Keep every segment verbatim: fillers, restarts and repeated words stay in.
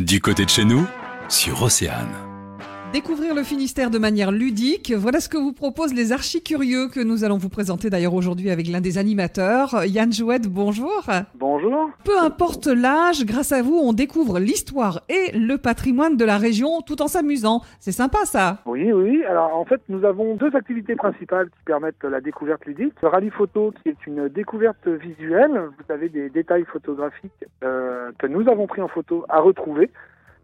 Du côté de chez nous, sur Océane. Découvrir le Finistère de manière ludique, voilà ce que vous proposent les archi-curieux que nous allons vous présenter d'ailleurs aujourd'hui avec l'un des animateurs, Yann Jouet, bonjour. Bonjour. Peu importe l'âge, grâce à vous, on découvre l'histoire et le patrimoine de la région tout en s'amusant. C'est sympa ça. Oui, oui. Alors en fait, nous avons deux activités principales qui permettent la découverte ludique. Le rallye photo qui est une découverte visuelle. Vous avez des détails photographiques euh, que nous avons pris en photo à retrouver.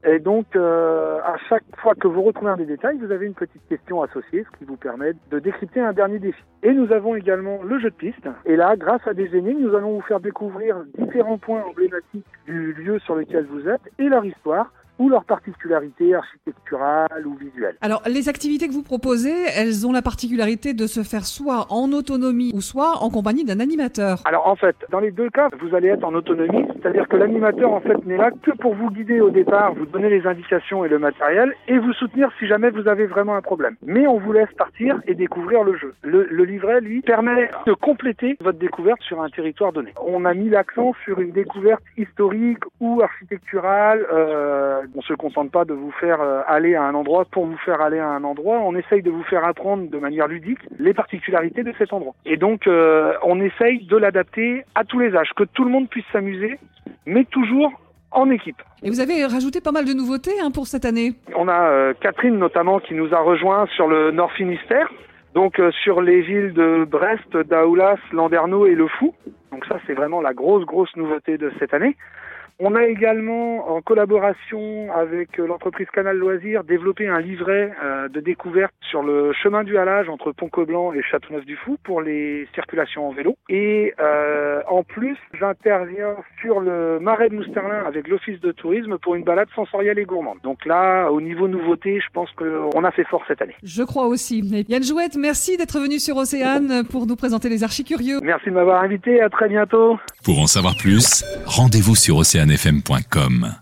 Et donc, euh, à chaque fois que vous retrouvez un des détails, vous avez une petite question associée, ce qui vous permet de décrypter un dernier défi. Et nous avons également le jeu de piste. Et là, grâce à des énigmes, nous allons vous faire découvrir différents points emblématiques du lieu sur lequel vous êtes et leur histoire ou leur particularité architecturale ou visuelle. Alors, les activités que vous proposez, elles ont la particularité de se faire soit en autonomie ou soit en compagnie d'un animateur. Alors, en fait, dans les deux cas, vous allez être en autonomie, c'est-à-dire que l'animateur, en fait, n'est là que pour vous guider au départ, vous donner les indications et le matériel et vous soutenir si jamais vous avez vraiment un problème. Mais on vous laisse partir et découvrir le jeu. Le, le livret, lui, permet de compléter votre découverte sur un territoire donné. On a mis l'accent sur une découverte historique ou architecturale, euh, on ne se contente pas de vous faire aller à un endroit pour vous faire aller à un endroit. On essaye de vous faire apprendre de manière ludique les particularités de cet endroit. Et donc, euh, on essaye de l'adapter à tous les âges, que tout le monde puisse s'amuser, mais toujours en équipe. Et vous avez rajouté pas mal de nouveautés hein, pour cette année. On a euh, Catherine notamment qui nous a rejoint sur le Nord Finistère, donc euh, sur les villes de Brest, Daoulas, Landerneau et Le Fou. Donc ça, c'est vraiment la grosse, grosse nouveauté de cette année. On a également, en collaboration avec l'entreprise Canal Loisirs, développé un livret euh, de découverte sur le chemin du halage entre Pont-Coblanc et Châteauneuf-du-Fou pour les circulations en vélo. Et euh, en plus, j'interviens sur le marais de Mousterlin avec l'office de tourisme pour une balade sensorielle et gourmande. Donc là, au niveau nouveauté, je pense qu'on a fait fort cette année. Je crois aussi. Yann Jouet, merci d'être venu sur Océane pour nous présenter les archi-curieux. Merci de m'avoir invité, à très bientôt. Pour en savoir plus, rendez-vous sur océane f m point com.